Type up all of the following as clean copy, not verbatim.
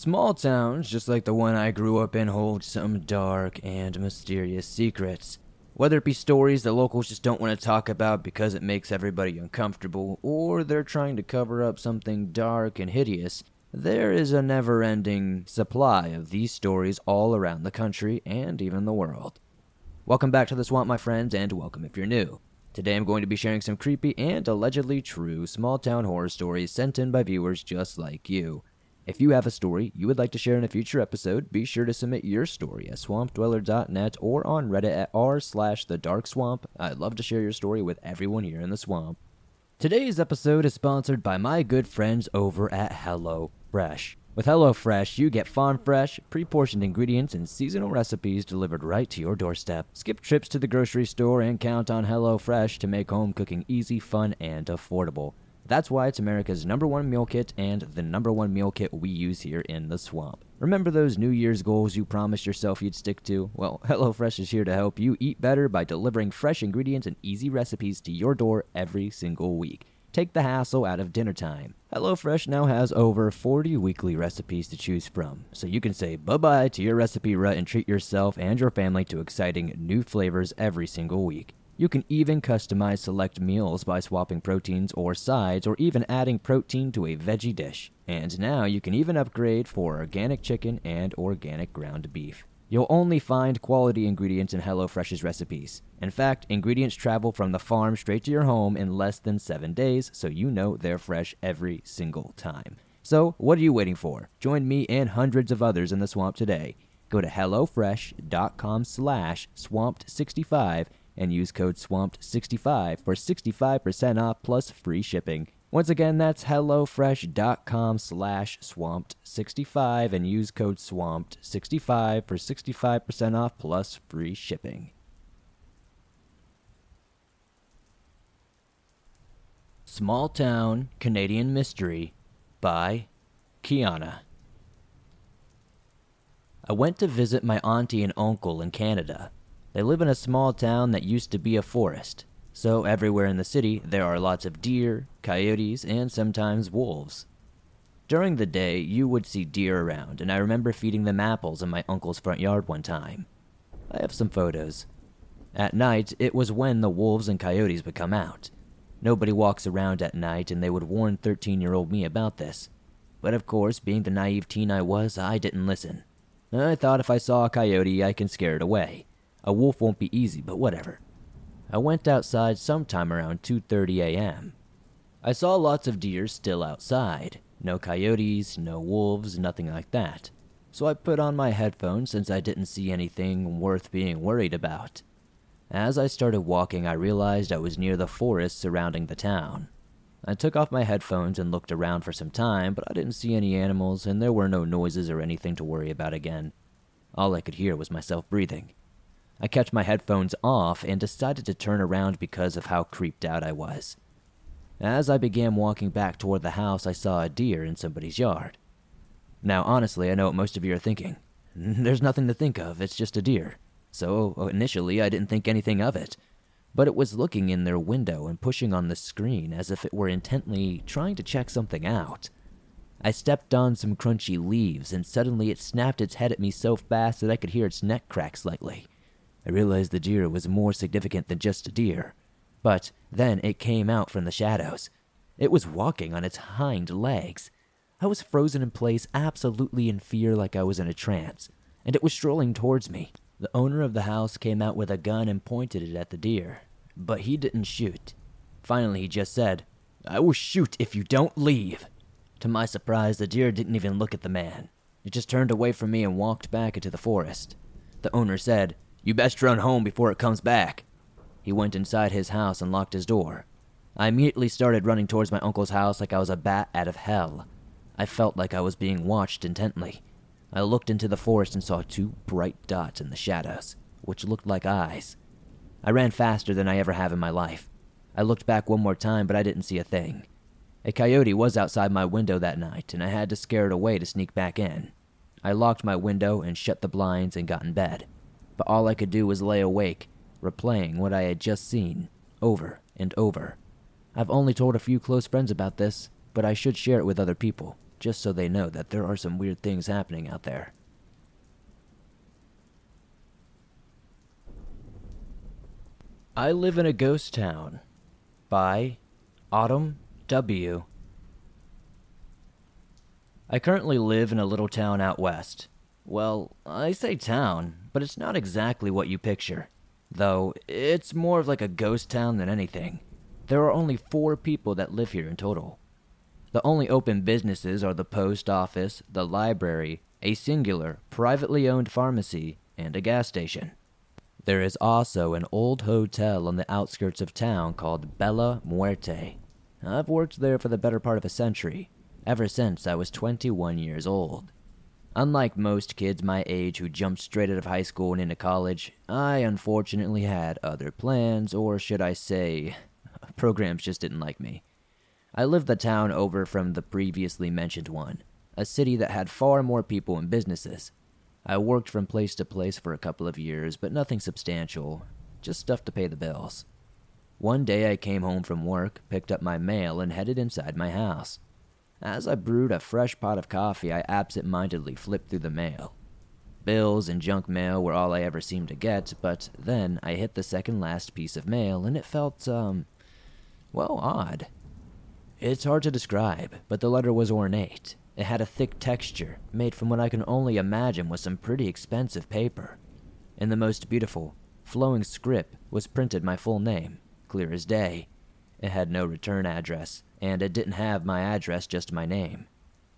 Small towns, just like the one I grew up in, hold some dark and mysterious secrets. Whether it be stories that locals just don't want to talk about because it makes everybody uncomfortable, or they're trying to cover up something dark and hideous, there is a never-ending supply of these stories all around the country and even the world. Welcome back to the swamp, my friends, and welcome if you're new. Today I'm going to be sharing some creepy and allegedly true small-town horror stories sent in by viewers just like you. If you have a story you would like to share in a future episode, be sure to submit your story at SwampDweller.net or on Reddit at r/thedarkswamp. I'd love to share your story with everyone here in the swamp. Today's episode is sponsored by my good friends over at HelloFresh. With HelloFresh, you get farm-fresh, pre-portioned ingredients and seasonal recipes delivered right to your doorstep. Skip trips to the grocery store and count on HelloFresh to make home cooking easy, fun, and affordable. That's why it's America's #1 meal kit and the #1 meal kit we use here in the swamp. Remember those New Year's goals you promised yourself you'd stick to? Well, HelloFresh is here to help you eat better by delivering fresh ingredients and easy recipes to your door every single week. Take the hassle out of dinner time. HelloFresh now has over 40 weekly recipes to choose from, so you can say bye-bye to your recipe rut and treat yourself and your family to exciting new flavors every single week. You can even customize select meals by swapping proteins or sides or even adding protein to a veggie dish. And now you can even upgrade for organic chicken and organic ground beef. You'll only find quality ingredients in HelloFresh's recipes. In fact, ingredients travel from the farm straight to your home in less than 7 days, so you know they're fresh every single time. So, what are you waiting for? Join me and hundreds of others in the swamp today. Go to hellofresh.com/swamped65 and use code SWAMPED65 for 65% off plus free shipping. Once again, that's hellofresh.com/swamped65 and use code SWAMPED65 for 65% off plus free shipping. Small Town Canadian Mystery by Kiana. I went to visit my auntie and uncle in Canada. They live in a small town that used to be a forest, so everywhere in the city there are lots of deer, coyotes, and sometimes wolves. During the day, you would see deer around, and I remember feeding them apples in my uncle's front yard one time. I have some photos. At night, it was when the wolves and coyotes would come out. Nobody walks around at night, and they would warn 13-year-old me about this. But of course, being the naive teen I was, I didn't listen. I thought if I saw a coyote, I can scare it away. A wolf won't be easy, but whatever. I went outside sometime around 2:30 a.m. I saw lots of deer still outside. No coyotes, no wolves, nothing like that. So I put on my headphones since I didn't see anything worth being worried about. As I started walking, I realized I was near the forest surrounding the town. I took off my headphones and looked around for some time, but I didn't see any animals and there were no noises or anything to worry about again. All I could hear was myself breathing. I kept my headphones off and decided to turn around because of how creeped out I was. As I began walking back toward the house, I saw a deer in somebody's yard. Now, honestly, I know what most of you are thinking. There's nothing to think of, it's just a deer. So, initially, I didn't think anything of it. But it was looking in their window and pushing on the screen as if it were intently trying to check something out. I stepped on some crunchy leaves, and suddenly it snapped its head at me so fast that I could hear its neck crack slightly. I realized the deer was more significant than just a deer. But then it came out from the shadows. It was walking on its hind legs. I was frozen in place, absolutely in fear like I was in a trance, and it was strolling towards me. The owner of the house came out with a gun and pointed it at the deer, but he didn't shoot. Finally, he just said, "I will shoot if you don't leave." To my surprise, the deer didn't even look at the man. It just turned away from me and walked back into the forest. The owner said, "You best run home before it comes back." He went inside his house and locked his door. I immediately started running towards my uncle's house like I was a bat out of hell. I felt like I was being watched intently. I looked into the forest and saw two bright dots in the shadows, which looked like eyes. I ran faster than I ever have in my life. I looked back one more time, but I didn't see a thing. A coyote was outside my window that night, and I had to scare it away to sneak back in. I locked my window and shut the blinds and got in bed. But all I could do was lay awake, replaying what I had just seen, over and over. I've only told a few close friends about this, but I should share it with other people. just so they know that there are some weird things happening out there. I Live in a Ghost Town by Autumn W. I currently live in a little town out west. Well, I say town, but it's not exactly what you picture. Though, it's more of like a ghost town than anything. There are only 4 people that live here in total. The only open businesses are the post office, the library, a singular, privately owned pharmacy, and a gas station. There is also an old hotel on the outskirts of town called Bella Muerte. I've worked there for the better part of a century, ever since I was 21 years old. Unlike most kids my age who jumped straight out of high school and into college, I unfortunately had other plans, or should I say, programs just didn't like me. I lived the town over from the previously mentioned one, a city that had far more people and businesses. I worked from place to place for a couple of years, but nothing substantial, just stuff to pay the bills. One day I came home from work, picked up my mail, and headed inside my house. As I brewed a fresh pot of coffee, I absentmindedly flipped through the mail. Bills and junk mail were all I ever seemed to get, but then I hit the second last piece of mail, and it felt, well, odd. It's hard to describe, but the letter was ornate. It had a thick texture, made from what I can only imagine was some pretty expensive paper. In the most beautiful, flowing script was printed my full name, clear as day. It had no return address, and it didn't have my address, just my name.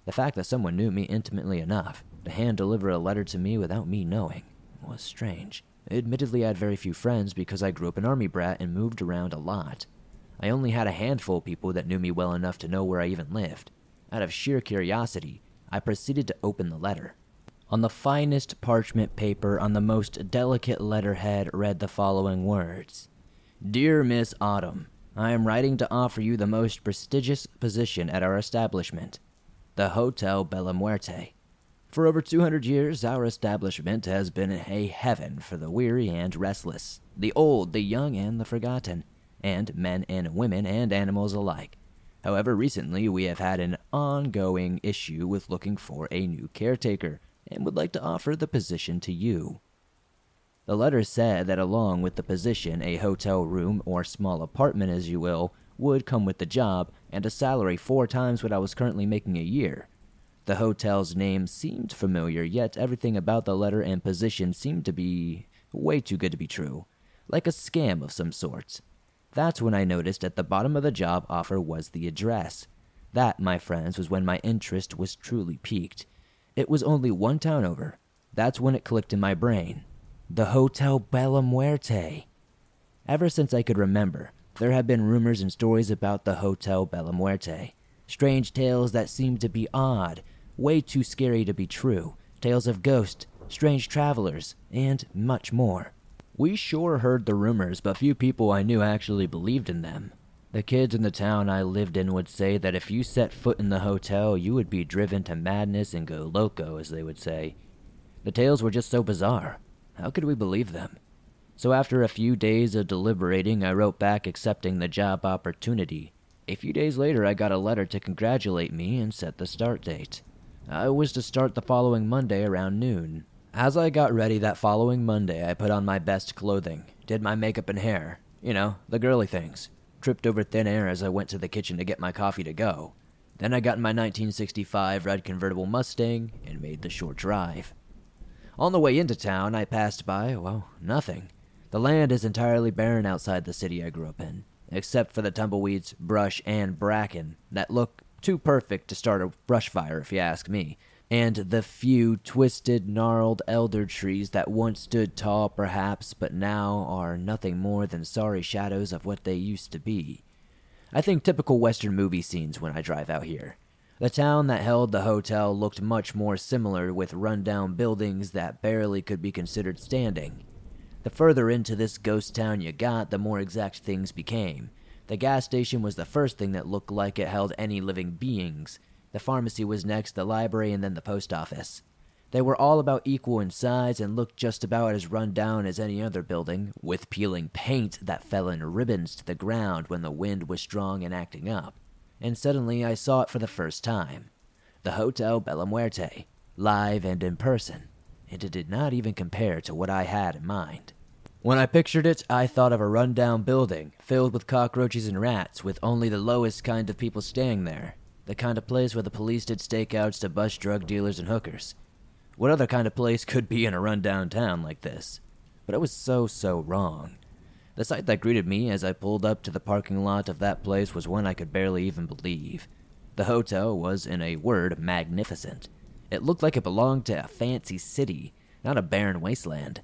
The fact that someone knew me intimately enough to hand-deliver a letter to me without me knowing was strange. Admittedly, I had very few friends because I grew up an army brat and moved around a lot. I only had a handful of people that knew me well enough to know where I even lived. Out of sheer curiosity, I proceeded to open the letter. On the finest parchment paper, on the most delicate letterhead, read the following words. Dear Miss Autumn, I am writing to offer you the most prestigious position at our establishment, the Hotel Bella Muerte. For over 200 years, our establishment has been a heaven for the weary and restless, the old, the young, and the forgotten, and men and women and animals alike. However, recently we have had an ongoing issue with looking for a new caretaker and would like to offer the position to you. The letter said that along with the position, a hotel room or small apartment as you will would come with the job and a salary 4 times what I was currently making a year. The hotel's name seemed familiar, yet everything about the letter and position seemed to be way too good to be true, like a scam of some sort. That's when I noticed at the bottom of the job offer was the address. That, my friends, was when my interest was truly piqued. It was only one town over. That's when it clicked in my brain. The Hotel Bella Muerte. Ever since I could remember, there have been rumors and stories about the Hotel Bella Muerte. Strange tales that seemed to be odd, way too scary to be true, tales of ghosts, strange travelers, and much more. We sure heard the rumors, but few people I knew actually believed in them. The kids in the town I lived in would say that if you set foot in the hotel, you would be driven to madness and go loco, as they would say. The tales were just so bizarre. How could we believe them? So after a few days of deliberating, I wrote back accepting the job opportunity. A few days later, I got a letter to congratulate me and set the start date. I was to start the following Monday around noon. As I got ready that following Monday, I put on my best clothing, did my makeup and hair, you know, the girly things, tripped over thin air as I went to the kitchen to get my coffee to go. Then I got in my 1965 red convertible Mustang and made the short drive. On the way into town, I passed by, well, nothing. The land is entirely barren outside the city I grew up in, except for the tumbleweeds, brush, and bracken that look too perfect to start a brush fire if you ask me, and the few twisted, gnarled elder trees that once stood tall perhaps, but now are nothing more than sorry shadows of what they used to be. I think typical Western movie scenes when I drive out here. The town that held the hotel looked much more similar, with run-down buildings that barely could be considered standing. The further into this ghost town you got, the more exact things became. The gas station was the first thing that looked like it held any living beings. The pharmacy was next, the library, and then the post office. They were all about equal in size and looked just about as run down as any other building, with peeling paint that fell in ribbons to the ground when the wind was strong and acting up. And suddenly I saw it for the first time. the Hotel Bella Muerte, live and in person, and it did not even compare to what I had in mind. When I pictured it, I thought of a run-down building filled with cockroaches and rats with only the lowest kind of people staying there, the kind of place where the police did stakeouts to bust drug dealers and hookers. What other kind of place could be in a run-down town like this? But I was so wrong. The sight that greeted me as I pulled up to the parking lot of that place was one I could barely even believe. The hotel was, in a word, magnificent. It looked like it belonged to a fancy city, not a barren wasteland.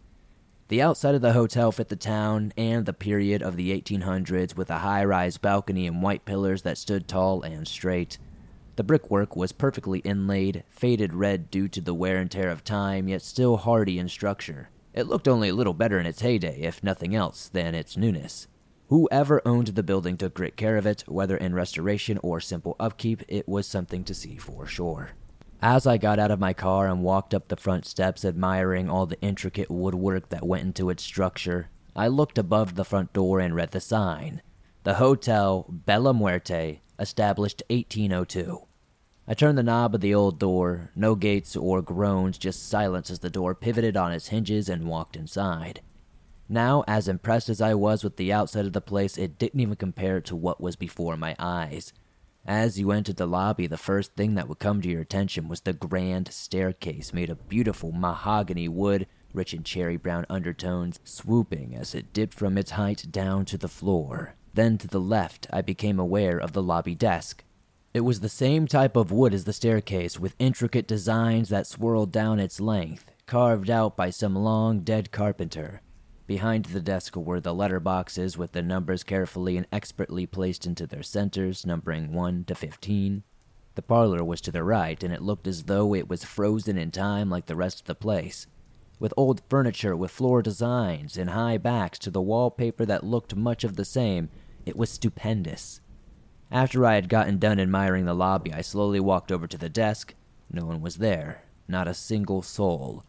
The outside of the hotel fit the town and the period of the 1800s with a high-rise balcony and white pillars that stood tall and straight. The brickwork was perfectly inlaid, faded red due to the wear and tear of time, yet still hardy in structure. It looked only a little better in its heyday, if nothing else, than its newness. Whoever owned the building took great care of it, whether in restoration or simple upkeep, it was something to see for sure. As I got out of my car and walked up the front steps admiring all the intricate woodwork that went into its structure, I looked above the front door and read the sign. The Hotel Bella Muerte, established 1802. I turned the knob of the old door, no gates or groans, just silence as the door pivoted on its hinges and walked inside. Now, as impressed as I was with the outside of the place, it didn't even compare to what was before my eyes. As you entered the lobby, the first thing that would come to your attention was the grand staircase made of beautiful mahogany wood, rich in cherry brown undertones, swooping as it dipped from its height down to the floor. Then to the left, I became aware of the lobby desk. It was the same type of wood as the staircase, with intricate designs that swirled down its length, carved out by some long-dead carpenter. Behind the desk were the letterboxes with the numbers carefully and expertly placed into their centers, numbering 1 to 15. The parlor was to the right, and it looked as though it was frozen in time like the rest of the place, with old furniture with floor designs and high backs to the wallpaper that looked much of the same. It was stupendous. After I had gotten done admiring the lobby, I slowly walked over to the desk. No one was there, not a single soul.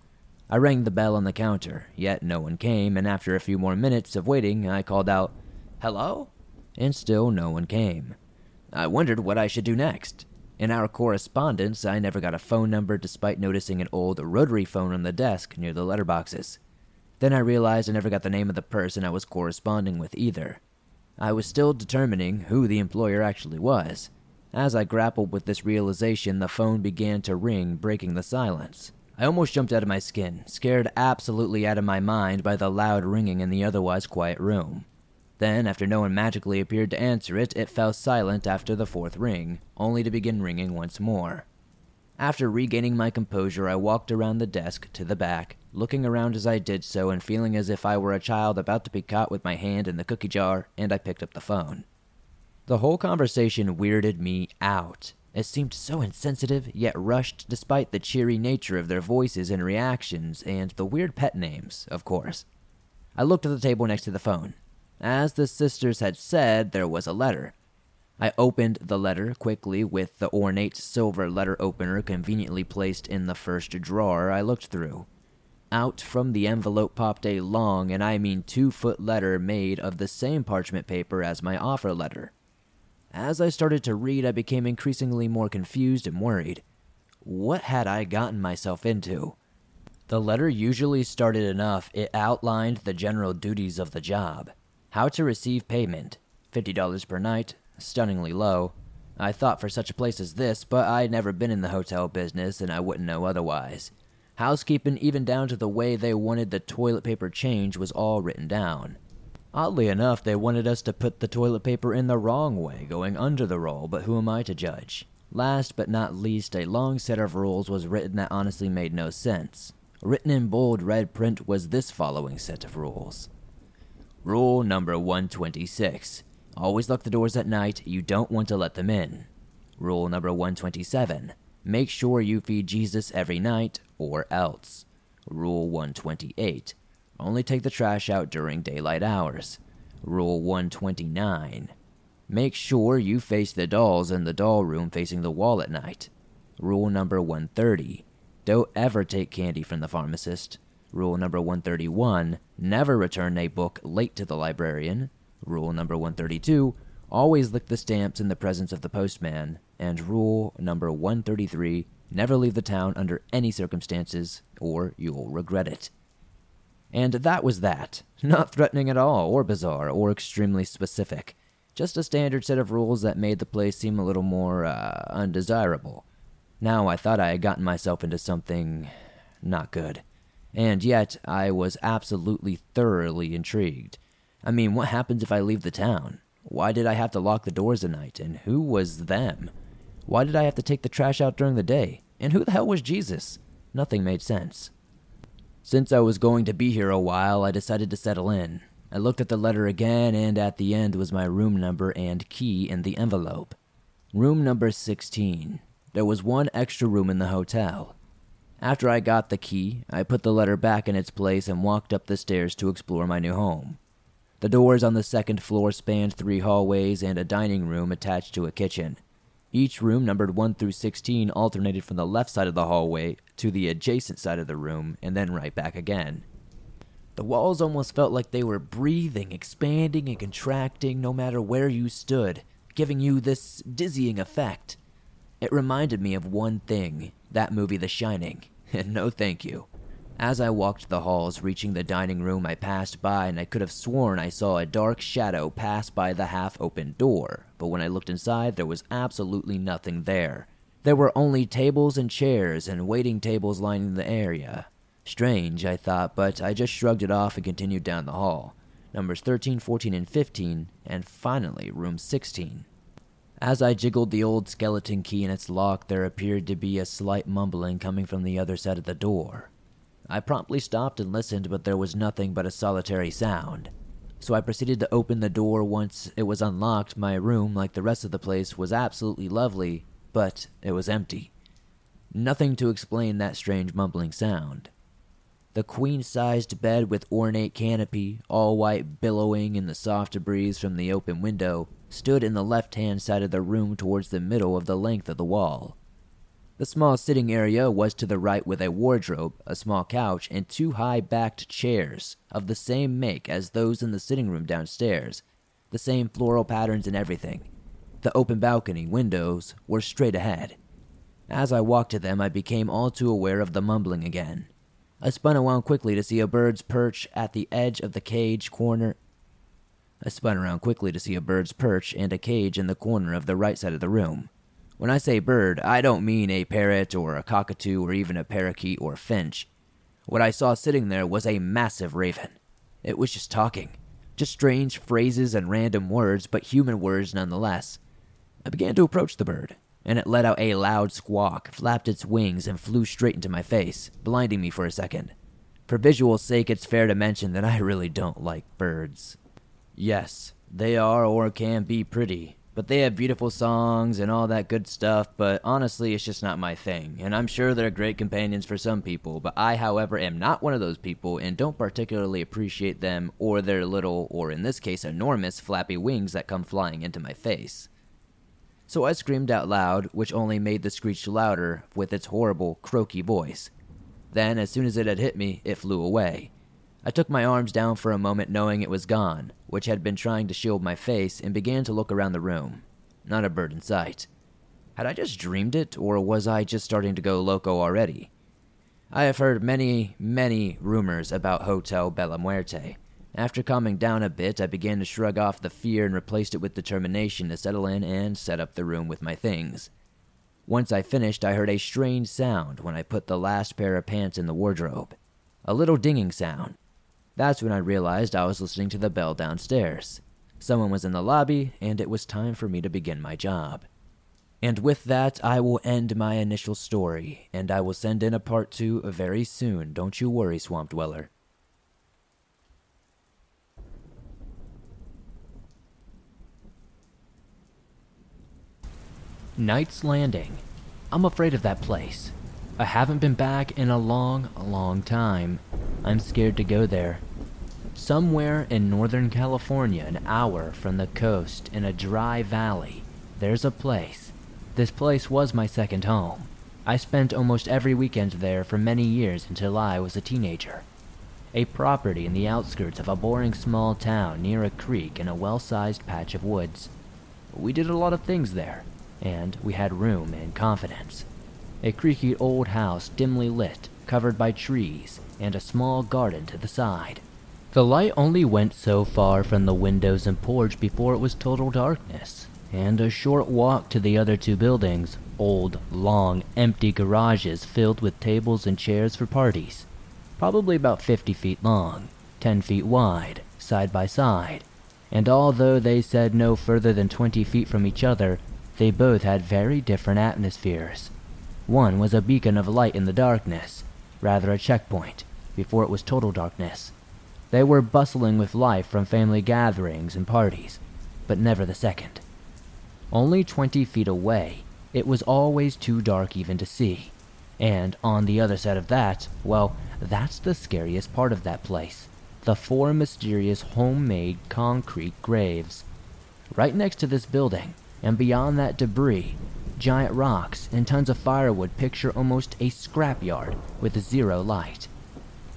I rang the bell on the counter, yet no one came, and after a few more minutes of waiting, I called out, "Hello?" and still no one came. I wondered what I should do next. In our correspondence, I never got a phone number despite noticing an old rotary phone on the desk near the letterboxes. Then I realized I never got the name of the person I was corresponding with either. I was still determining who the employer actually was. As I grappled with this realization, the phone began to ring, breaking the silence. I almost jumped out of my skin, scared absolutely out of my mind by the loud ringing in the otherwise quiet room. Then, after no one magically appeared to answer it, it fell silent after the fourth ring, only to begin ringing once more. After regaining my composure, I walked around the desk to the back, looking around as I did so and feeling as if I were a child about to be caught with my hand in the cookie jar, and I picked up the phone. The whole conversation weirded me out. It seemed so insensitive, yet rushed despite the cheery nature of their voices and reactions, and the weird pet names, of course. I looked at the table next to the phone. As the sisters had said, there was a letter. I opened the letter quickly with the ornate silver letter opener conveniently placed in the first drawer I looked through. Out from the envelope popped a long, and I mean 2-foot letter made of the same parchment paper as my offer letter. As I started to read, I became increasingly more confused and worried. What had I gotten myself into? The letter usually started enough. It outlined the general duties of the job. How to receive payment, $50 per night, stunningly low. I thought for such a place as this, but I'd never been in the hotel business and I wouldn't know otherwise. Housekeeping, even down to the way they wanted the toilet paper changed, was all written down. Oddly enough, they wanted us to put the toilet paper in the wrong way, going under the roll, but who am I to judge? Last but not least, a long set of rules was written that honestly made no sense. Written in bold red print was this following set of rules. Rule number 126. Always lock the doors at night. You don't want to let them in. Rule number 127. Make sure you feed Jesus every night, or else. Rule 128. Only take the trash out during daylight hours. Rule 129. Make sure you face the dolls in the doll room facing the wall at night. Rule number 130. Don't ever take candy from the pharmacist. Rule number 131. Never return a book late to the librarian. Rule number 132. Always lick the stamps in the presence of the postman, and rule number 133, never leave the town under any circumstances, or you'll regret it. And that was that. Not threatening at all, or bizarre, or extremely specific. Just a standard set of rules that made the place seem a little more, undesirable. Now I thought I had gotten myself into something not good. And yet, I was absolutely thoroughly intrigued. I mean, what happens if I leave the town? Why did I have to lock the doors at night, and who was them? Why did I have to take the trash out during the day? And who the hell was Jesus? Nothing made sense. Since I was going to be here a while, I decided to settle in. I looked at the letter again, and at the end was my room number and key in the envelope. Room number 16. There was one extra room in the hotel. After I got the key, I put the letter back in its place and walked up the stairs to explore my new home. The doors on the second floor spanned 3 hallways and a dining room attached to a kitchen. Each room, numbered 1 through 16, alternated from the left side of the hallway to the adjacent side of the room, and then right back again. The walls almost felt like they were breathing, expanding and contracting no matter where you stood, giving you this dizzying effect. It reminded me of one thing, that movie The Shining, and no thank you. As I walked the halls, reaching the dining room, I passed by, and I could have sworn I saw a dark shadow pass by the half-open door, but when I looked inside, there was absolutely nothing there. There were only tables and chairs and waiting tables lining the area. Strange, I thought, but I just shrugged it off and continued down the hall. Numbers 13, 14, and 15, and finally, room 16. As I jiggled the old skeleton key in its lock, there appeared to be a slight mumbling coming from the other side of the door. I promptly stopped and listened, but there was nothing but a solitary sound. So I proceeded to open the door once it was unlocked. My room, like the rest of the place, was absolutely lovely, but it was empty. Nothing to explain that strange mumbling sound. The queen-sized bed with ornate canopy, all white billowing in the soft breeze from the open window, stood in the left-hand side of the room towards the middle of the length of the wall. The small sitting area was to the right with a wardrobe, a small couch, and 2 high-backed chairs of the same make as those in the sitting room downstairs, the same floral patterns and everything. The open balcony windows were straight ahead. As I walked to them, I became all too aware of the mumbling again. I spun around quickly to see a bird's perch at the edge of the cage corner. I spun around quickly to see a bird's perch and a cage in the corner of the right side of the room. When I say bird, I don't mean a parrot or a cockatoo or even a parakeet or finch. What I saw sitting there was a massive raven. It was just talking. Just strange phrases and random words, but human words nonetheless. I began to approach the bird, and it let out a loud squawk, flapped its wings, and flew straight into my face, blinding me for a second. For visual sake, it's fair to mention that I really don't like birds. Yes, they are or can be pretty. But they have beautiful songs and all that good stuff, but honestly, it's just not my thing. And I'm sure they're great companions for some people, but I, however, am not one of those people and don't particularly appreciate them or their little, or in this case, enormous flappy wings that come flying into my face. So I screamed out loud, which only made the screech louder with its horrible, croaky voice. Then, as soon as it had hit me, it flew away. I took my arms down for a moment knowing it was gone, which had been trying to shield my face, and began to look around the room. Not a bird in sight. Had I just dreamed it, or was I just starting to go loco already? I have heard many, many rumors about Hotel Bella Muerte. After calming down a bit, I began to shrug off the fear and replaced it with determination to settle in and set up the room with my things. Once I finished, I heard a strange sound when I put the last pair of pants in the wardrobe. A little dinging sound. That's when I realized I was listening to the bell downstairs. Someone was in the lobby, and it was time for me to begin my job. And with that, I will end my initial story, and I will send in a part 2 very soon. Don't you worry, Swamp Dweller. Knight's Landing. I'm afraid of that place. I haven't been back in a long, long time. I'm scared to go there. Somewhere in Northern California, an hour from the coast, in a dry valley, there's a place. This place was my second home. I spent almost every weekend there for many years until I was a teenager. A property in the outskirts of a boring small town near a creek in a well-sized patch of woods. We did a lot of things there, and we had room and confidence. A creaky old house dimly lit, covered by trees, and a small garden to the side. The light only went so far from the windows and porch before it was total darkness, and a short walk to the other two buildings, old, long, empty garages filled with tables and chairs for parties, probably about 50 feet long, 10 feet wide, side by side, and although they said no further than 20 feet from each other, they both had very different atmospheres. One was a beacon of light in the darkness, rather a checkpoint, before it was total darkness. They were bustling with life from family gatherings and parties, but never the second. Only 20 feet away, it was always too dark even to see. And on the other side of that, well, that's the scariest part of that place. The four mysterious homemade concrete graves. Right next to this building, and beyond that debris, giant rocks and tons of firewood picture almost a scrapyard with zero light.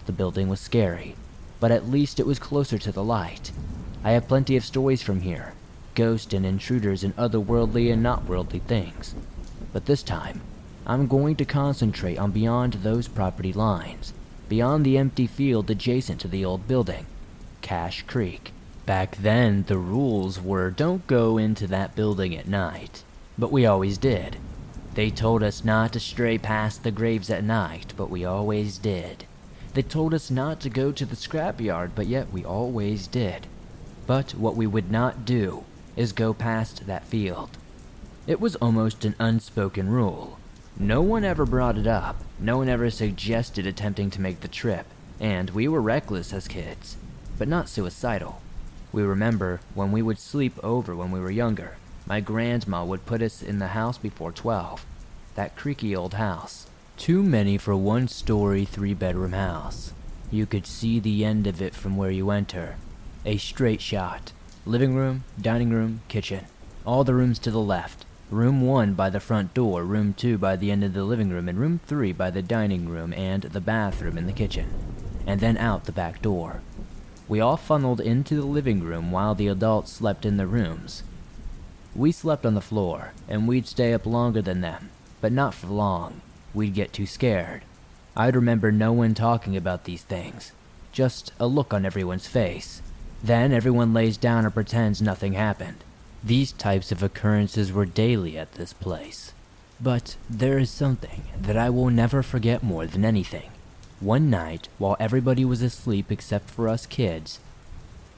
The building was scary, but at least it was closer to the light. I have plenty of stories from here, ghosts and intruders and otherworldly and not-worldly things. But this time, I'm going to concentrate on beyond those property lines, beyond the empty field adjacent to the old building, Cache Creek. Back then, the rules were don't go into that building at night, but we always did. They told us not to stray past the graves at night, but we always did. They told us not to go to the scrapyard, but yet we always did. But what we would not do is go past that field. It was almost an unspoken rule. No one ever brought it up, no one ever suggested attempting to make the trip, and we were reckless as kids, but not suicidal. We remember when we would sleep over when we were younger, my grandma would put us in the house before 12, that creaky old house. Too many for one story, 3-bedroom house. You could see the end of it from where you enter. A straight shot. Living room, dining room, kitchen. All the rooms to the left. Room 1 by the front door, room 2 by the end of the living room, and room 3 by the dining room and the bathroom and the kitchen, and then out the back door. We all funneled into the living room while the adults slept in the rooms. We slept on the floor, and we'd stay up longer than them, but not for long. We'd get too scared. I'd remember no one talking about these things, just a look on everyone's face. Then everyone lays down or pretends nothing happened. These types of occurrences were daily at this place. But there is something that I will never forget more than anything. One night, while everybody was asleep except for us kids,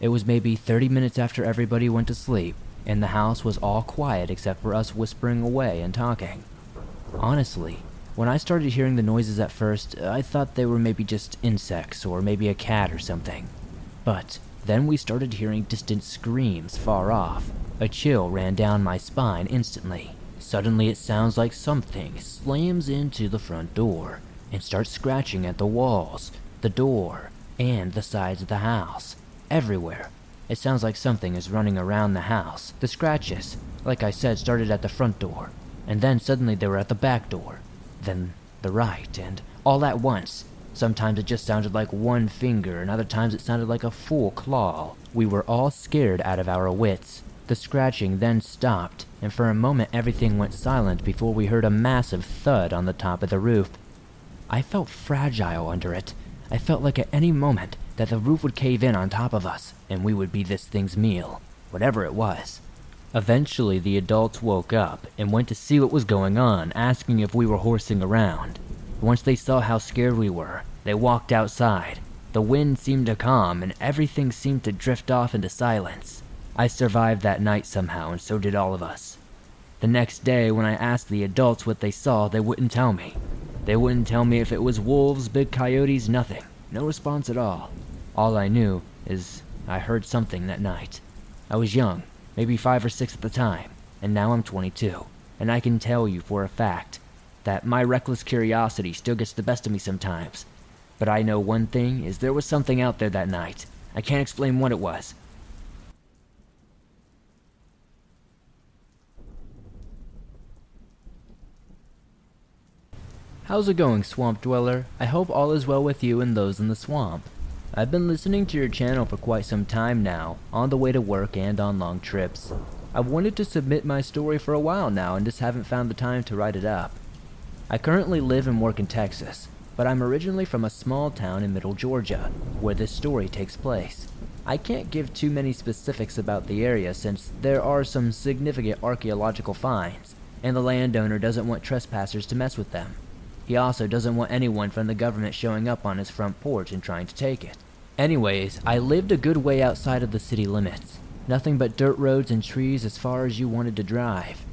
it was maybe 30 minutes after everybody went to sleep, and the house was all quiet except for us whispering away and talking. Honestly, when I started hearing the noises at first, I thought they were maybe just insects or maybe a cat or something. But then we started hearing distant screams far off. A chill ran down my spine instantly. Suddenly it sounds like something slams into the front door and starts scratching at the walls, the door, and the sides of the house. Everywhere. It sounds like something is running around the house. The scratches, like I said, started at the front door, and then suddenly they were at the back door, then the right, and all at once. Sometimes it just sounded like one finger, and other times it sounded like a full claw. We were all scared out of our wits. The scratching then stopped, and for a moment everything went silent before we heard a massive thud on the top of the roof. I felt fragile under it. I felt like at any moment that the roof would cave in on top of us, and we would be this thing's meal, whatever it was. Eventually the adults woke up and went to see what was going on, asking if we were horsing around. Once they saw how scared we were, they walked outside. The wind seemed to calm, and everything seemed to drift off into silence. I survived that night somehow, and so did all of us. The next day, when I asked the adults what they saw, they wouldn't tell me. They wouldn't tell me if it was wolves, big coyotes, nothing. No response at all. All I knew is I heard something that night. I was young, maybe 5 or 6 at the time, and now I'm 22. And I can tell you for a fact that my reckless curiosity still gets the best of me sometimes. But I know one thing is there was something out there that night. I can't explain what it was. How's it going, Swamp Dweller? I hope all is well with you and those in the swamp. I've been listening to your channel for quite some time now, on the way to work and on long trips. I've wanted to submit my story for a while now and just haven't found the time to write it up. I currently live and work in Texas, but I'm originally from a small town in Middle Georgia, where this story takes place. I can't give too many specifics about the area since there are some significant archaeological finds, and the landowner doesn't want trespassers to mess with them. He also doesn't want anyone from the government showing up on his front porch and trying to take it. Anyways, I lived a good way outside of the city limits. Nothing but dirt roads and trees as far as you wanted to drive.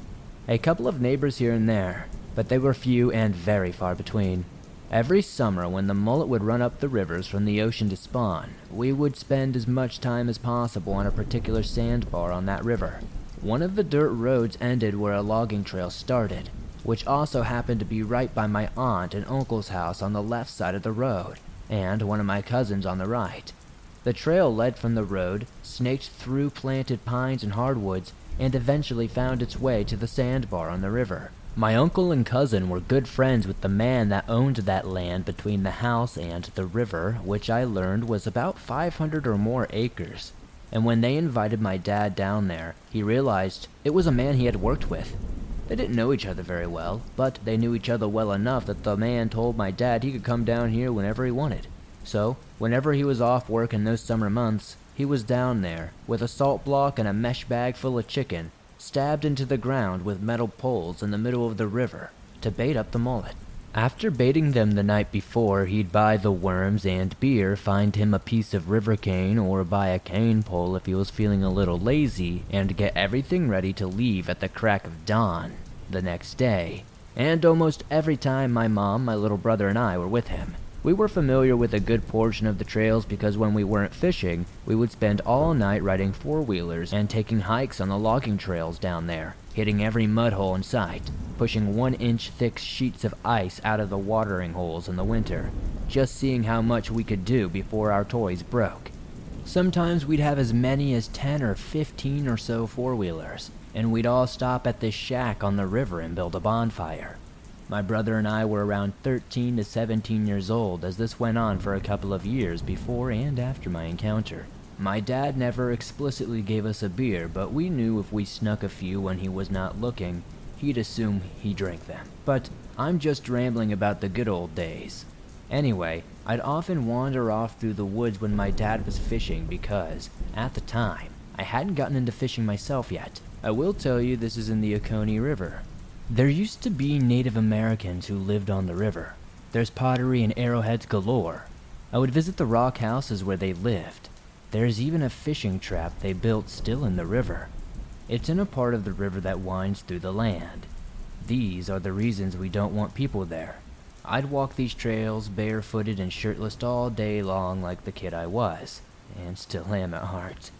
A couple of neighbors here and there, but they were few and very far between. Every summer when the mullet would run up the rivers from the ocean to spawn, we would spend as much time as possible on a particular sandbar on that river. One of the dirt roads ended where a logging trail started, which also happened to be right by my aunt and uncle's house on the left side of the road, and one of my cousins on the right. The trail led from the road, snaked through planted pines and hardwoods, and eventually found its way to the sandbar on the river. My uncle and cousin were good friends with the man that owned that land between the house and the river, which I learned was about 500 or more acres. And when they invited my dad down there, he realized it was a man he had worked with. They didn't know each other very well, but they knew each other well enough that the man told my dad he could come down here whenever he wanted. So, whenever he was off work in those summer months, he was down there with a salt block and a mesh bag full of chicken, stabbed into the ground with metal poles in the middle of the river to bait up the mullet. After baiting them the night before, he'd buy the worms and beer, find him a piece of river cane or buy a cane pole if he was feeling a little lazy, and get everything ready to leave at the crack of dawn the next day. And almost every time my mom, my little brother, and I were with him. We were familiar with a good portion of the trails because when we weren't fishing, we would spend all night riding four-wheelers and taking hikes on the logging trails down there, hitting every mud hole in sight, pushing 1-inch thick sheets of ice out of the watering holes in the winter, just seeing how much we could do before our toys broke. Sometimes we'd have as many as 10 or 15 or so four-wheelers, and we'd all stop at this shack on the river and build a bonfire. My brother and I were around 13 to 17 years old as this went on for a couple of years before and after my encounter. My dad never explicitly gave us a beer, but we knew if we snuck a few when he was not looking, he'd assume he drank them. But I'm just rambling about the good old days. Anyway, I'd often wander off through the woods when my dad was fishing because, at the time, I hadn't gotten into fishing myself yet. I will tell you this is in the Oconee River. There used to be Native Americans who lived on the river. There's pottery and arrowheads galore. I would visit the rock houses where they lived. There's even a fishing trap they built still in the river. It's in a part of the river that winds through the land. These are the reasons we don't want people there. I'd walk these trails barefooted and shirtless all day long like the kid I was, and still am at heart.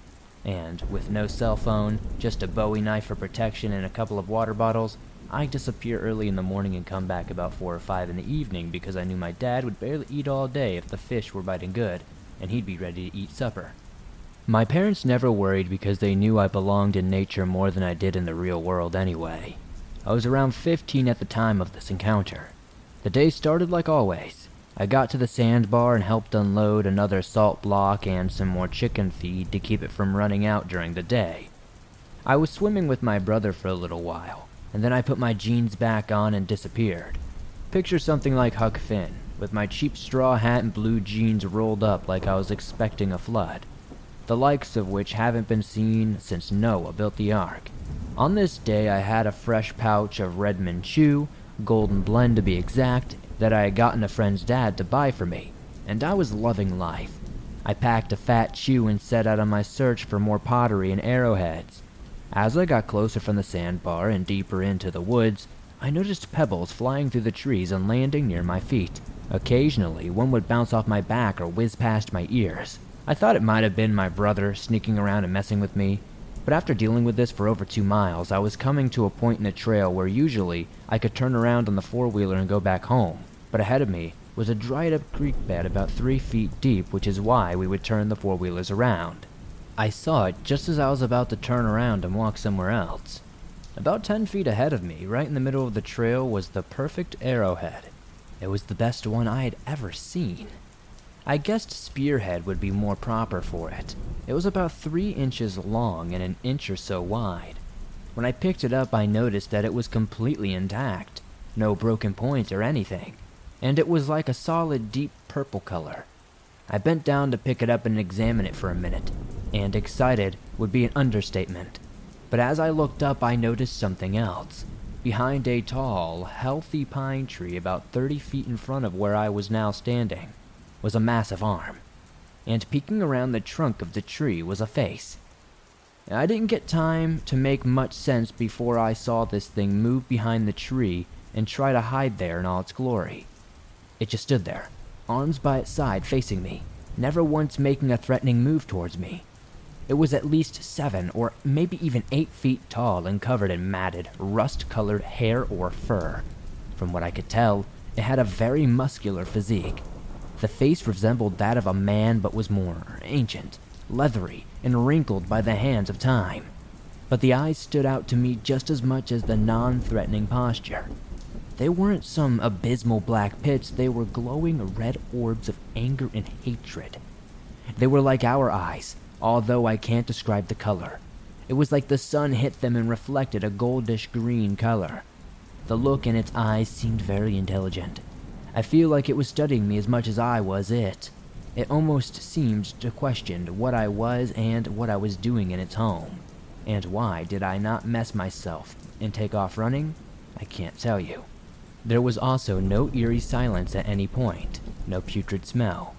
And with no cell phone, just a Bowie knife for protection and a couple of water bottles, I'd disappear early in the morning and come back about 4 or 5 in the evening because I knew my dad would barely eat all day if the fish were biting good, and he'd be ready to eat supper. My parents never worried because they knew I belonged in nature more than I did in the real world anyway. I was around 15 at the time of this encounter. The day started like always. I got to the sandbar and helped unload another salt block and some more chicken feed to keep it from running out during the day. I was swimming with my brother for a little while, and then I put my jeans back on and disappeared. Picture something like Huck Finn, with my cheap straw hat and blue jeans rolled up like I was expecting a flood, the likes of which haven't been seen since Noah built the ark. On this day, I had a fresh pouch of Redman Chew, Golden Blend to be exact, that I had gotten a friend's dad to buy for me, and I was loving life. I packed a fat chew and set out on my search for more pottery and arrowheads. As I got closer from the sandbar and deeper into the woods, I noticed pebbles flying through the trees and landing near my feet. Occasionally, one would bounce off my back or whiz past my ears. I thought it might have been my brother sneaking around and messing with me, but after dealing with this for over 2 miles, I was coming to a point in the trail where usually I could turn around on the four-wheeler and go back home, but ahead of me was a dried-up creek bed about 3 feet deep, which is why we would turn the four-wheelers around. I saw it just as I was about to turn around and walk somewhere else. About 10 feet ahead of me, right in the middle of the trail, was the perfect arrowhead. It was the best one I had ever seen. I guessed spearhead would be more proper for it. It was about 3 inches long and 1 inch or so wide, When I picked it up, I noticed that it was completely intact, no broken point or anything, and it was like a solid deep purple color. I bent down to pick it up and examine it for a minute, and excited would be an understatement. But as I looked up, I noticed something else. Behind a tall, healthy pine tree about 30 feet in front of where I was now standing was a massive arm, and peeking around the trunk of the tree was a face. I didn't get time to make much sense before I saw this thing move behind the tree and try to hide there in all its glory. It just stood there, arms by its side facing me, never once making a threatening move towards me. It was at least 7 or maybe even 8 feet tall and covered in matted, rust-colored hair or fur. From what I could tell, it had a very muscular physique. The face resembled that of a man but was more ancient, leathery, and wrinkled by the hands of time. But the eyes stood out to me just as much as the non-threatening posture. They weren't some abysmal black pits, they were glowing red orbs of anger and hatred. They were like our eyes, although I can't describe the color. It was like the sun hit them and reflected a goldish green color. The look in its eyes seemed very intelligent. I feel like it was studying me as much as I was it. It almost seemed to question what I was and what I was doing in its home. And why did I not mess myself and take off running? I can't tell you. There was also no eerie silence at any point, no putrid smell.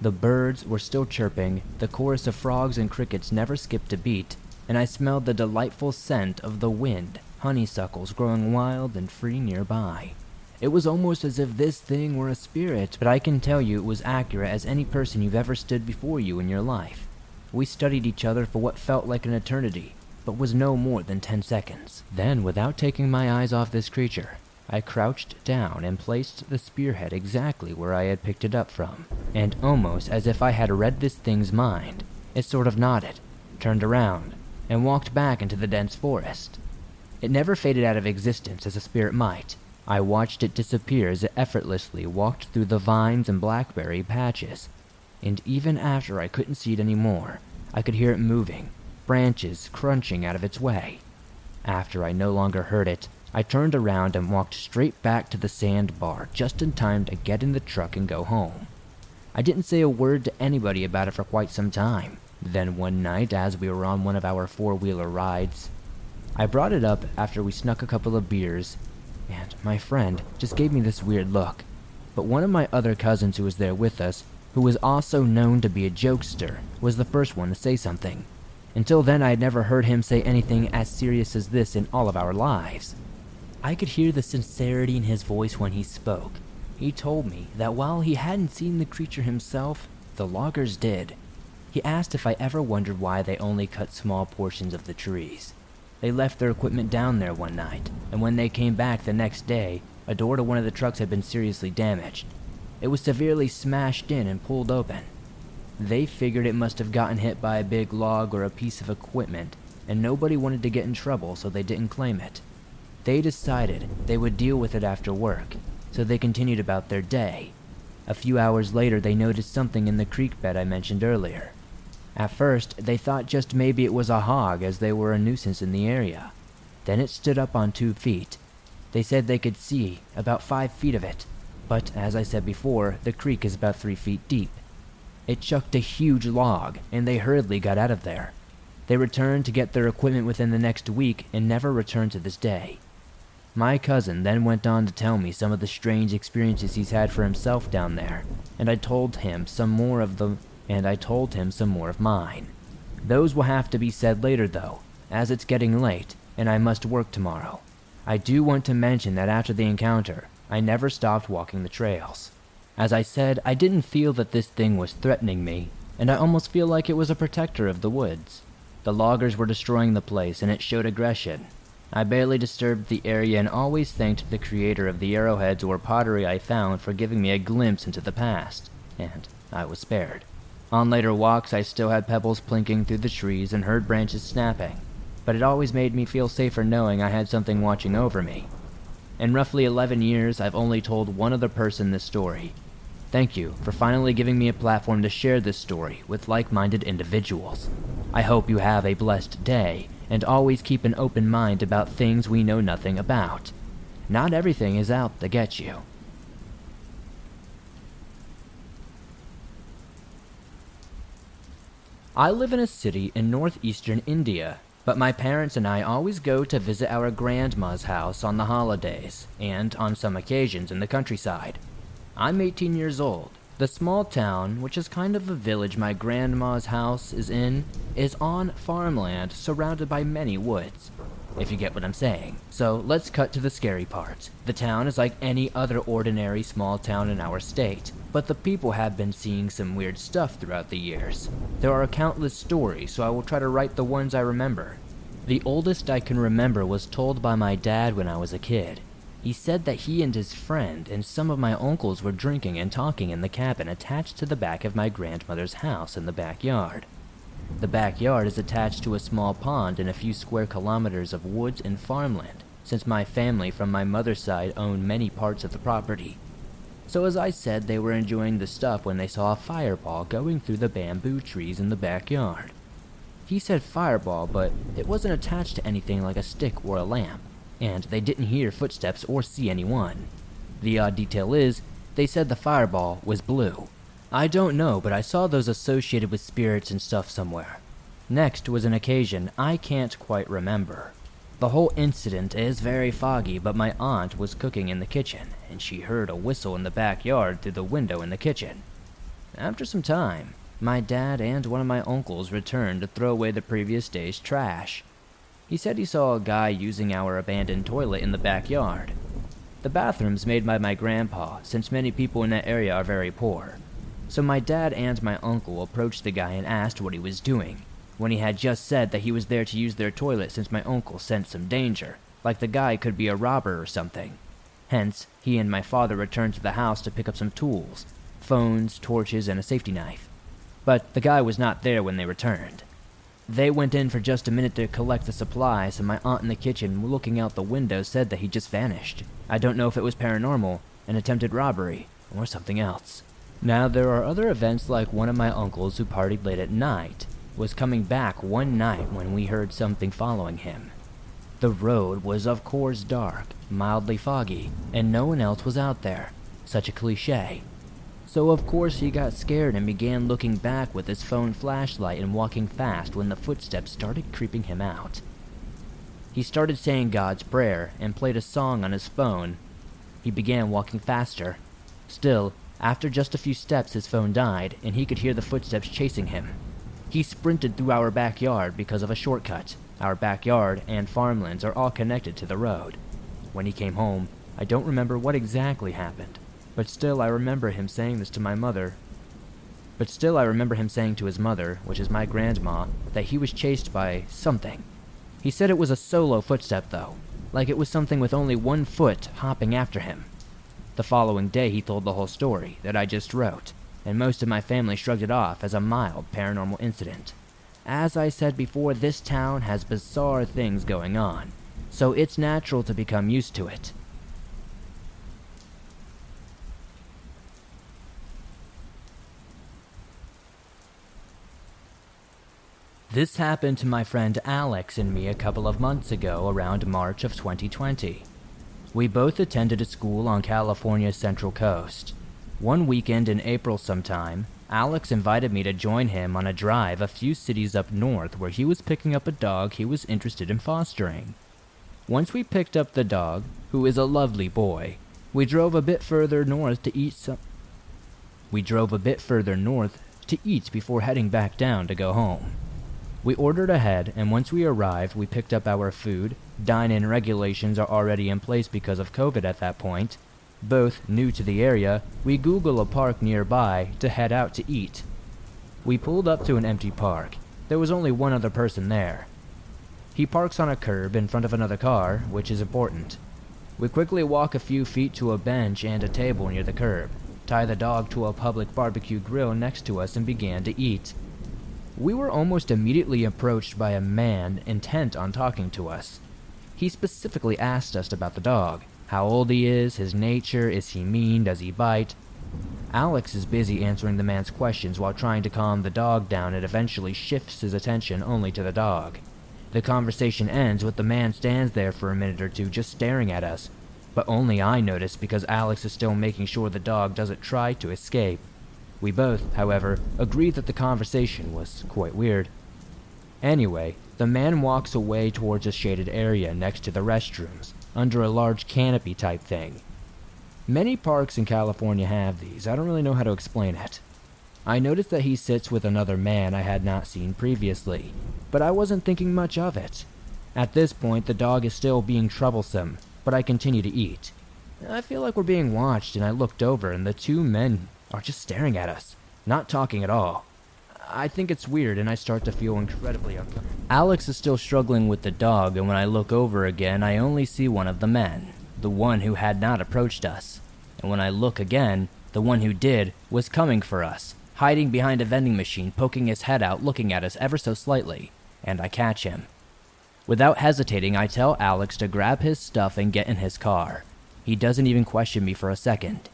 The birds were still chirping, the chorus of frogs and crickets never skipped a beat, and I smelled the delightful scent of the wind, honeysuckles growing wild and free nearby. It was almost as if this thing were a spirit, but I can tell you it was accurate as any person you've ever stood before you in your life. We studied each other for what felt like an eternity, but was no more than 10 seconds. Then, without taking my eyes off this creature, I crouched down and placed the spearhead exactly where I had picked it up from, and almost as if I had read this thing's mind, it sort of nodded, turned around, and walked back into the dense forest. It never faded out of existence as a spirit might. I watched it disappear as it effortlessly walked through the vines and blackberry patches, and even after I couldn't see it anymore, I could hear it moving, branches crunching out of its way. After I no longer heard it, I turned around and walked straight back to the sandbar just in time to get in the truck and go home. I didn't say a word to anybody about it for quite some time. Then one night, as we were on one of our four-wheeler rides, I brought it up after we snuck a couple of beers, and my friend just gave me this weird look. But one of my other cousins who was there with us, who was also known to be a jokester, was the first one to say something. Until then, I had never heard him say anything as serious as this in all of our lives. I could hear the sincerity in his voice when he spoke. He told me that while he hadn't seen the creature himself, the loggers did. He asked if I ever wondered why they only cut small portions of the trees. They left their equipment down there one night, and when they came back the next day, a door to one of the trucks had been seriously damaged. It was severely smashed in and pulled open. They figured it must have gotten hit by a big log or a piece of equipment, and nobody wanted to get in trouble, so they didn't claim it. They decided they would deal with it after work, so they continued about their day. A few hours later, they noticed something in the creek bed I mentioned earlier. At first, they thought just maybe it was a hog, as they were a nuisance in the area. Then it stood up on 2 feet. They said they could see about 5 feet of it, but as I said before, the creek is about 3 feet deep. It chucked a huge log, and they hurriedly got out of there. They returned to get their equipment within the next week and never returned to this day. My cousin then went on to tell me some of the strange experiences he's had for himself down there, and I told him some more of mine. Those will have to be said later though, as it's getting late and I must work tomorrow. I do want to mention that after the encounter, I never stopped walking the trails. As I said, I didn't feel that this thing was threatening me, and I almost feel like it was a protector of the woods. The loggers were destroying the place and it showed aggression. I barely disturbed the area and always thanked the creator of the arrowheads or pottery I found for giving me a glimpse into the past, and I was spared. On later walks, I still had pebbles plinking through the trees and heard branches snapping, but it always made me feel safer knowing I had something watching over me. In roughly 11 years, I've only told one other person this story. Thank you for finally giving me a platform to share this story with like-minded individuals. I hope you have a blessed day, and always keep an open mind about things we know nothing about. Not everything is out to get you. I live in a city in northeastern India, but my parents and I always go to visit our grandma's house on the holidays, and on some occasions in the countryside. I'm 18 years old. The small town, which is kind of a village my grandma's house is in, is on farmland surrounded by many woods, if you get what I'm saying. So let's cut to the scary part. The town is like any other ordinary small town in our state, but the people have been seeing some weird stuff throughout the years. There are countless stories, so I will try to write the ones I remember. The oldest I can remember was told by my dad when I was a kid. He said that he and his friend and some of my uncles were drinking and talking in the cabin attached to the back of my grandmother's house in the backyard. The backyard is attached to a small pond and a few square kilometers of woods and farmland, since my family from my mother's side owned many parts of the property. So as I said, they were enjoying the stuff when they saw a fireball going through the bamboo trees in the backyard. He said fireball, but it wasn't attached to anything like a stick or a lamp, and they didn't hear footsteps or see anyone. The odd detail is, they said the fireball was blue. I don't know, but I saw those associated with spirits and stuff somewhere. Next was an occasion I can't quite remember. The whole incident is very foggy, but my aunt was cooking in the kitchen, and she heard a whistle in the backyard through the window in the kitchen. After some time, my dad and one of my uncles returned to throw away the previous day's trash. He said he saw a guy using our abandoned toilet in the backyard. The bathroom's made by my grandpa, since many people in that area are very poor. So my dad and my uncle approached the guy and asked what he was doing, when he had just said that he was there to use their toilet since my uncle sensed some danger, like the guy could be a robber or something. Hence, he and my father returned to the house to pick up some tools, phones, torches, and a safety knife. But the guy was not there when they returned. They went in for just a minute to collect the supplies, and my aunt in the kitchen, looking out the window, said that he just vanished. I don't know if it was paranormal, an attempted robbery, or something else. Now, there are other events, like one of my uncles who partied late at night was coming back one night when we heard something following him. The road was, of course, dark, mildly foggy, and no one else was out there. Such a cliche. So, of course, he got scared and began looking back with his phone flashlight and walking fast when the footsteps started creeping him out. He started saying God's Prayer and played a song on his phone. He began walking faster. Still, after just a few steps, his phone died, and he could hear the footsteps chasing him. He sprinted through our backyard because of a shortcut. Our backyard and farmlands are all connected to the road. When he came home, I don't remember what exactly happened, but still I remember him saying this to my mother. But still I remember him saying to his mother, which is my grandma, that he was chased by something. He said it was a solo footstep, though, like it was something with only one foot hopping after him. The following day, he told the whole story that I just wrote, and most of my family shrugged it off as a mild paranormal incident. As I said before, this town has bizarre things going on, so it's natural to become used to it. This happened to my friend Alex and me a couple of months ago, around March of 2020. We both attended a school on California's Central Coast. One weekend in April sometime, Alex invited me to join him on a drive a few cities up north where he was picking up a dog he was interested in fostering. Once we picked up the dog, who is a lovely boy, we drove a bit further north to eat before heading back down to go home. We ordered ahead, and once we arrived, we picked up our food. Dine-in regulations are already in place because of COVID at that point. Both new to the area, we Google a park nearby to head out to eat. We pulled up to an empty park. There was only one other person there. He parks on a curb in front of another car, which is important. We quickly walk a few feet to a bench and a table near the curb, tie the dog to a public barbecue grill next to us, and began to eat. We were almost immediately approached by a man intent on talking to us. He specifically asked us about the dog, how old he is, his nature, is he mean, does he bite? Alex is busy answering the man's questions while trying to calm the dog down and eventually shifts his attention only to the dog. The conversation ends with the man stands there for a minute or two just staring at us, but only I notice because Alex is still making sure the dog doesn't try to escape. We both, however, agree that the conversation was quite weird. Anyway, the man walks away towards a shaded area next to the restrooms, under a large canopy type thing. Many parks in California have these, I don't really know how to explain it. I noticed that he sits with another man I had not seen previously, but I wasn't thinking much of it. At this point, the dog is still being troublesome, but I continue to eat. I feel like we're being watched, and I looked over and the two men are just staring at us, not talking at all. I think it's weird and I start to feel incredibly uncomfortable. Alex is still struggling with the dog, and when I look over again, I only see one of the men, the one who had not approached us. And when I look again, the one who did was coming for us, hiding behind a vending machine, poking his head out, looking at us ever so slightly, and I catch him. Without hesitating, I tell Alex to grab his stuff and get in his car. He doesn't even question me for a second.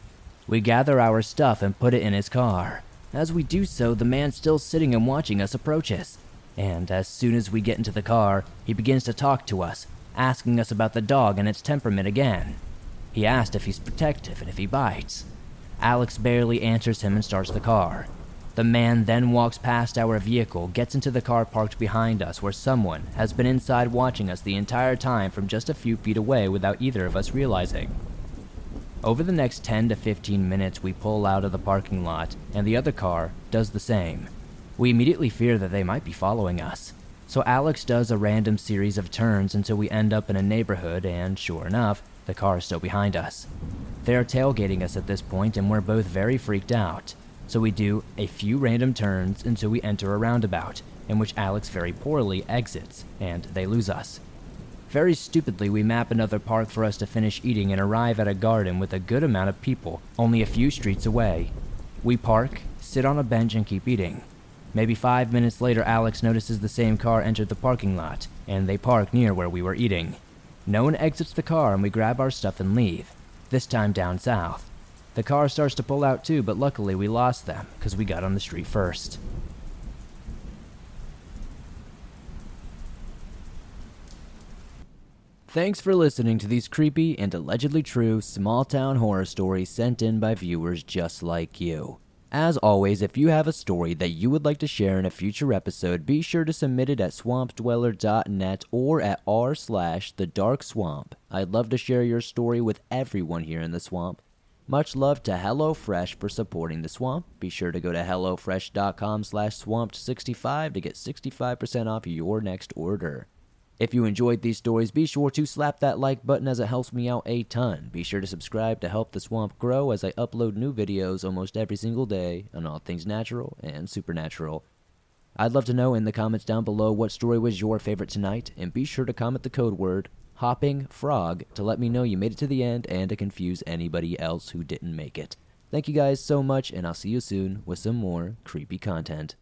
We gather our stuff and put it in his car. As we do so, the man still sitting and watching us approaches, and as soon as we get into the car, he begins to talk to us, asking us about the dog and its temperament again. He asked if he's protective and if he bites. Alex barely answers him and starts the car. The man then walks past our vehicle, gets into the car parked behind us where someone has been inside watching us the entire time from just a few feet away without either of us realizing. Over the next 10 to 15 minutes, we pull out of the parking lot, and the other car does the same. We immediately fear that they might be following us. So Alex does a random series of turns until we end up in a neighborhood, and sure enough, the car is still behind us. They are tailgating us at this point, and we're both very freaked out. So we do a few random turns until we enter a roundabout, in which Alex very poorly exits, and they lose us. Very stupidly, we map another park for us to finish eating and arrive at a garden with a good amount of people only a few streets away. We park, sit on a bench, and keep eating. Maybe 5 minutes later, Alex notices the same car entered the parking lot, and they park near where we were eating. No one exits the car, and we grab our stuff and leave, this time down south. The car starts to pull out too, but luckily we lost them because we got on the street first. Thanks for listening to these creepy and allegedly true small-town horror stories sent in by viewers just like you. As always, if you have a story that you would like to share in a future episode, be sure to submit it at swampdweller.net or at r/thedarkswamp. I'd love to share your story with everyone here in the swamp. Much love to HelloFresh for supporting the swamp. Be sure to go to hellofresh.com/swamped65 to get 65% off your next order. If you enjoyed these stories, be sure to slap that like button as it helps me out a ton. Be sure to subscribe to help the swamp grow as I upload new videos almost every single day on all things natural and supernatural. I'd love to know in the comments down below what story was your favorite tonight, and be sure to comment the code word Hopping Frog to let me know you made it to the end and to confuse anybody else who didn't make it. Thank you guys so much, and I'll see you soon with some more creepy content.